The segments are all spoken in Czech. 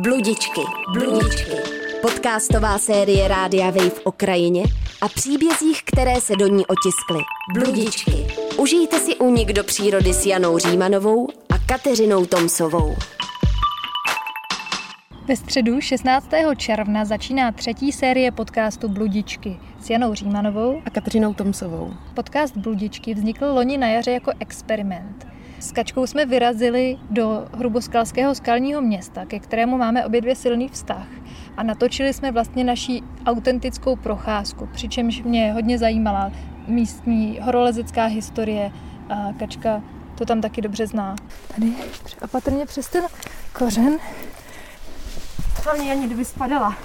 Bludičky. Podcastová série Rádia Wave o krajině a příbězích, které se do ní otiskly. Bludičky. Užijte si únik do přírody s Janou Římanovou a Kateřinou Tomsovou. Ve středu 16. června začíná třetí série podcastu Bludičky s Janou Římanovou a Kateřinou Tomsovou. Podcast Bludičky vznikl loni na jaře jako experiment. S Kačkou jsme vyrazili do Hruboskalského skalního města, ke kterému máme obě dvě silný vztah. A natočili jsme vlastně naši autentickou procházku, přičemž mě hodně zajímala místní horolezecká historie a Kačka to tam taky dobře zná. Tady opatrně přes ten kořen. Hlavně ani kdyby spadala.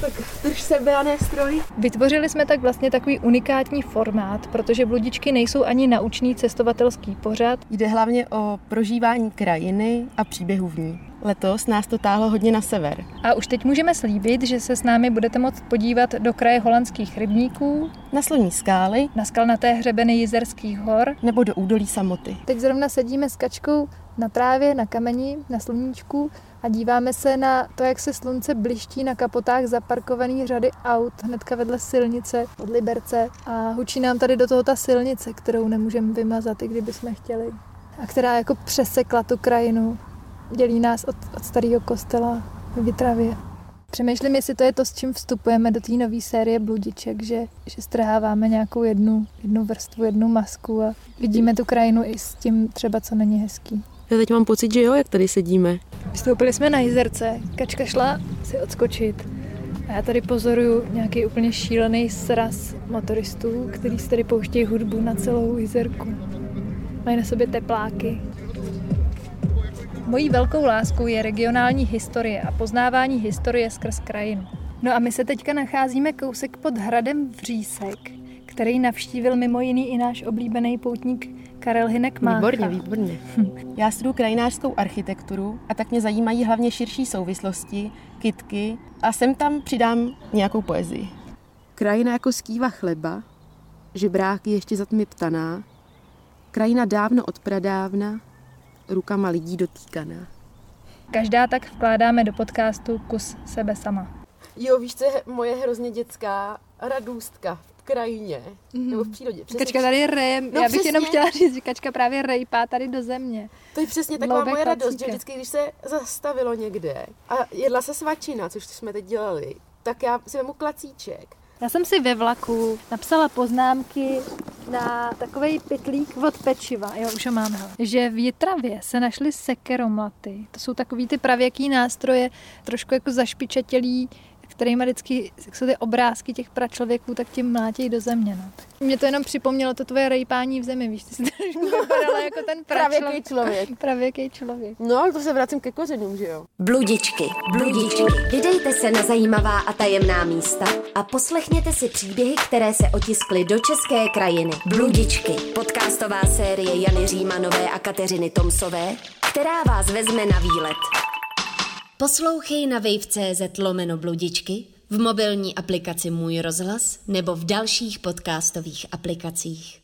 Tak drž sebe a ne stroj. Vytvořili jsme tak vlastně takový unikátní formát, protože Bludičky nejsou ani naučný cestovatelský pořad. Jde hlavně o prožívání krajiny a příběhů v ní. Letos nás to táhlo hodně na sever. A už teď můžeme slíbit, že se s námi budete moct podívat do kraje holandských rybníků, na Sloní skály, na skalnaté hřebeny Jizerských hor nebo do údolí Samoty. Teď zrovna sedíme s Kačkou na trávě, na kameni, na sluníčku a díváme se na to, jak se slunce bliští na kapotách zaparkovaných řady aut hnedka vedle silnice od Liberce a hučí nám tady do toho ta silnice, kterou nemůžeme vymazat, i kdyby jsme chtěli, a která jako přesekla tu krajinu. Dělí nás od starého kostela v Jitravě. Přemýšlím, jestli to je to, s čím vstupujeme do té nové série Bludiček, že strháváme nějakou jednu vrstvu, jednu masku a vidíme tu krajinu i s tím třeba, co není hezký. Já teď mám pocit, že jo, jak tady sedíme. Vystoupili jsme na Jizerce, Kačka šla si odskočit a já tady pozoruju nějaký úplně šílený sraz motoristů, který si tady pouštějí hudbu na celou Jizerku. Mají na sobě tepláky. Mojí velkou láskou je regionální historie a poznávání historie skrz krajinu. No a my se teďka nacházíme kousek pod hradem Vřísek, který navštívil mimo jiný i náš oblíbený poutník Karel Hynek Mácha. Výborně. Já studuju krajinářskou architekturu a tak mě zajímají hlavně širší souvislosti, kytky a sem tam přidám nějakou poezii. Krajina jako skýva chleba, žebráky ještě za tmy ptaná, krajina dávno od pradávna, rukama lidí dotýkaná. Každá tak vkládáme do podcastu kus sebe sama. Jo, víš, co je moje hrozně dětská radůstka v krajině, nebo v přírodě. Přesně. Kačka tady reje, no, já bych přesně jenom chtěla říct, že Kačka právě rejpá tady do země. To je přesně taková Loubek moje radost, že vždycky, když se zastavilo někde a jedla se svačina, což jsme teď dělali, tak já si vemu klacíček. Já jsem si ve vlaku napsala poznámky na takovej pytlík od pečiva, jo, už ho mám, že v Jitravě se našly sekeromlaty. To jsou takový ty pravěký nástroje, trošku jako zašpičatělí, kterýma vždycky, jak jsou ty obrázky těch pračlověků, tak tím mlátějí do země. No. Mě to jenom připomnělo to tvoje rejpání v zemi, víš, ty jsi trošku vypadala jako ten pravěký člověk. Pravěký člověk. No, ale to se vracím ke kořenům, že jo? Bludičky. Vydejte se na zajímavá a tajemná místa a poslechněte si příběhy, které se otiskly do české krajiny. Bludičky. Podcastová série Jany Římanové a Kateřiny Tomsové, která vás vezme na výlet. Poslouchej na wave.cz/bludičky, v mobilní aplikaci Můj rozhlas nebo v dalších podcastových aplikacích.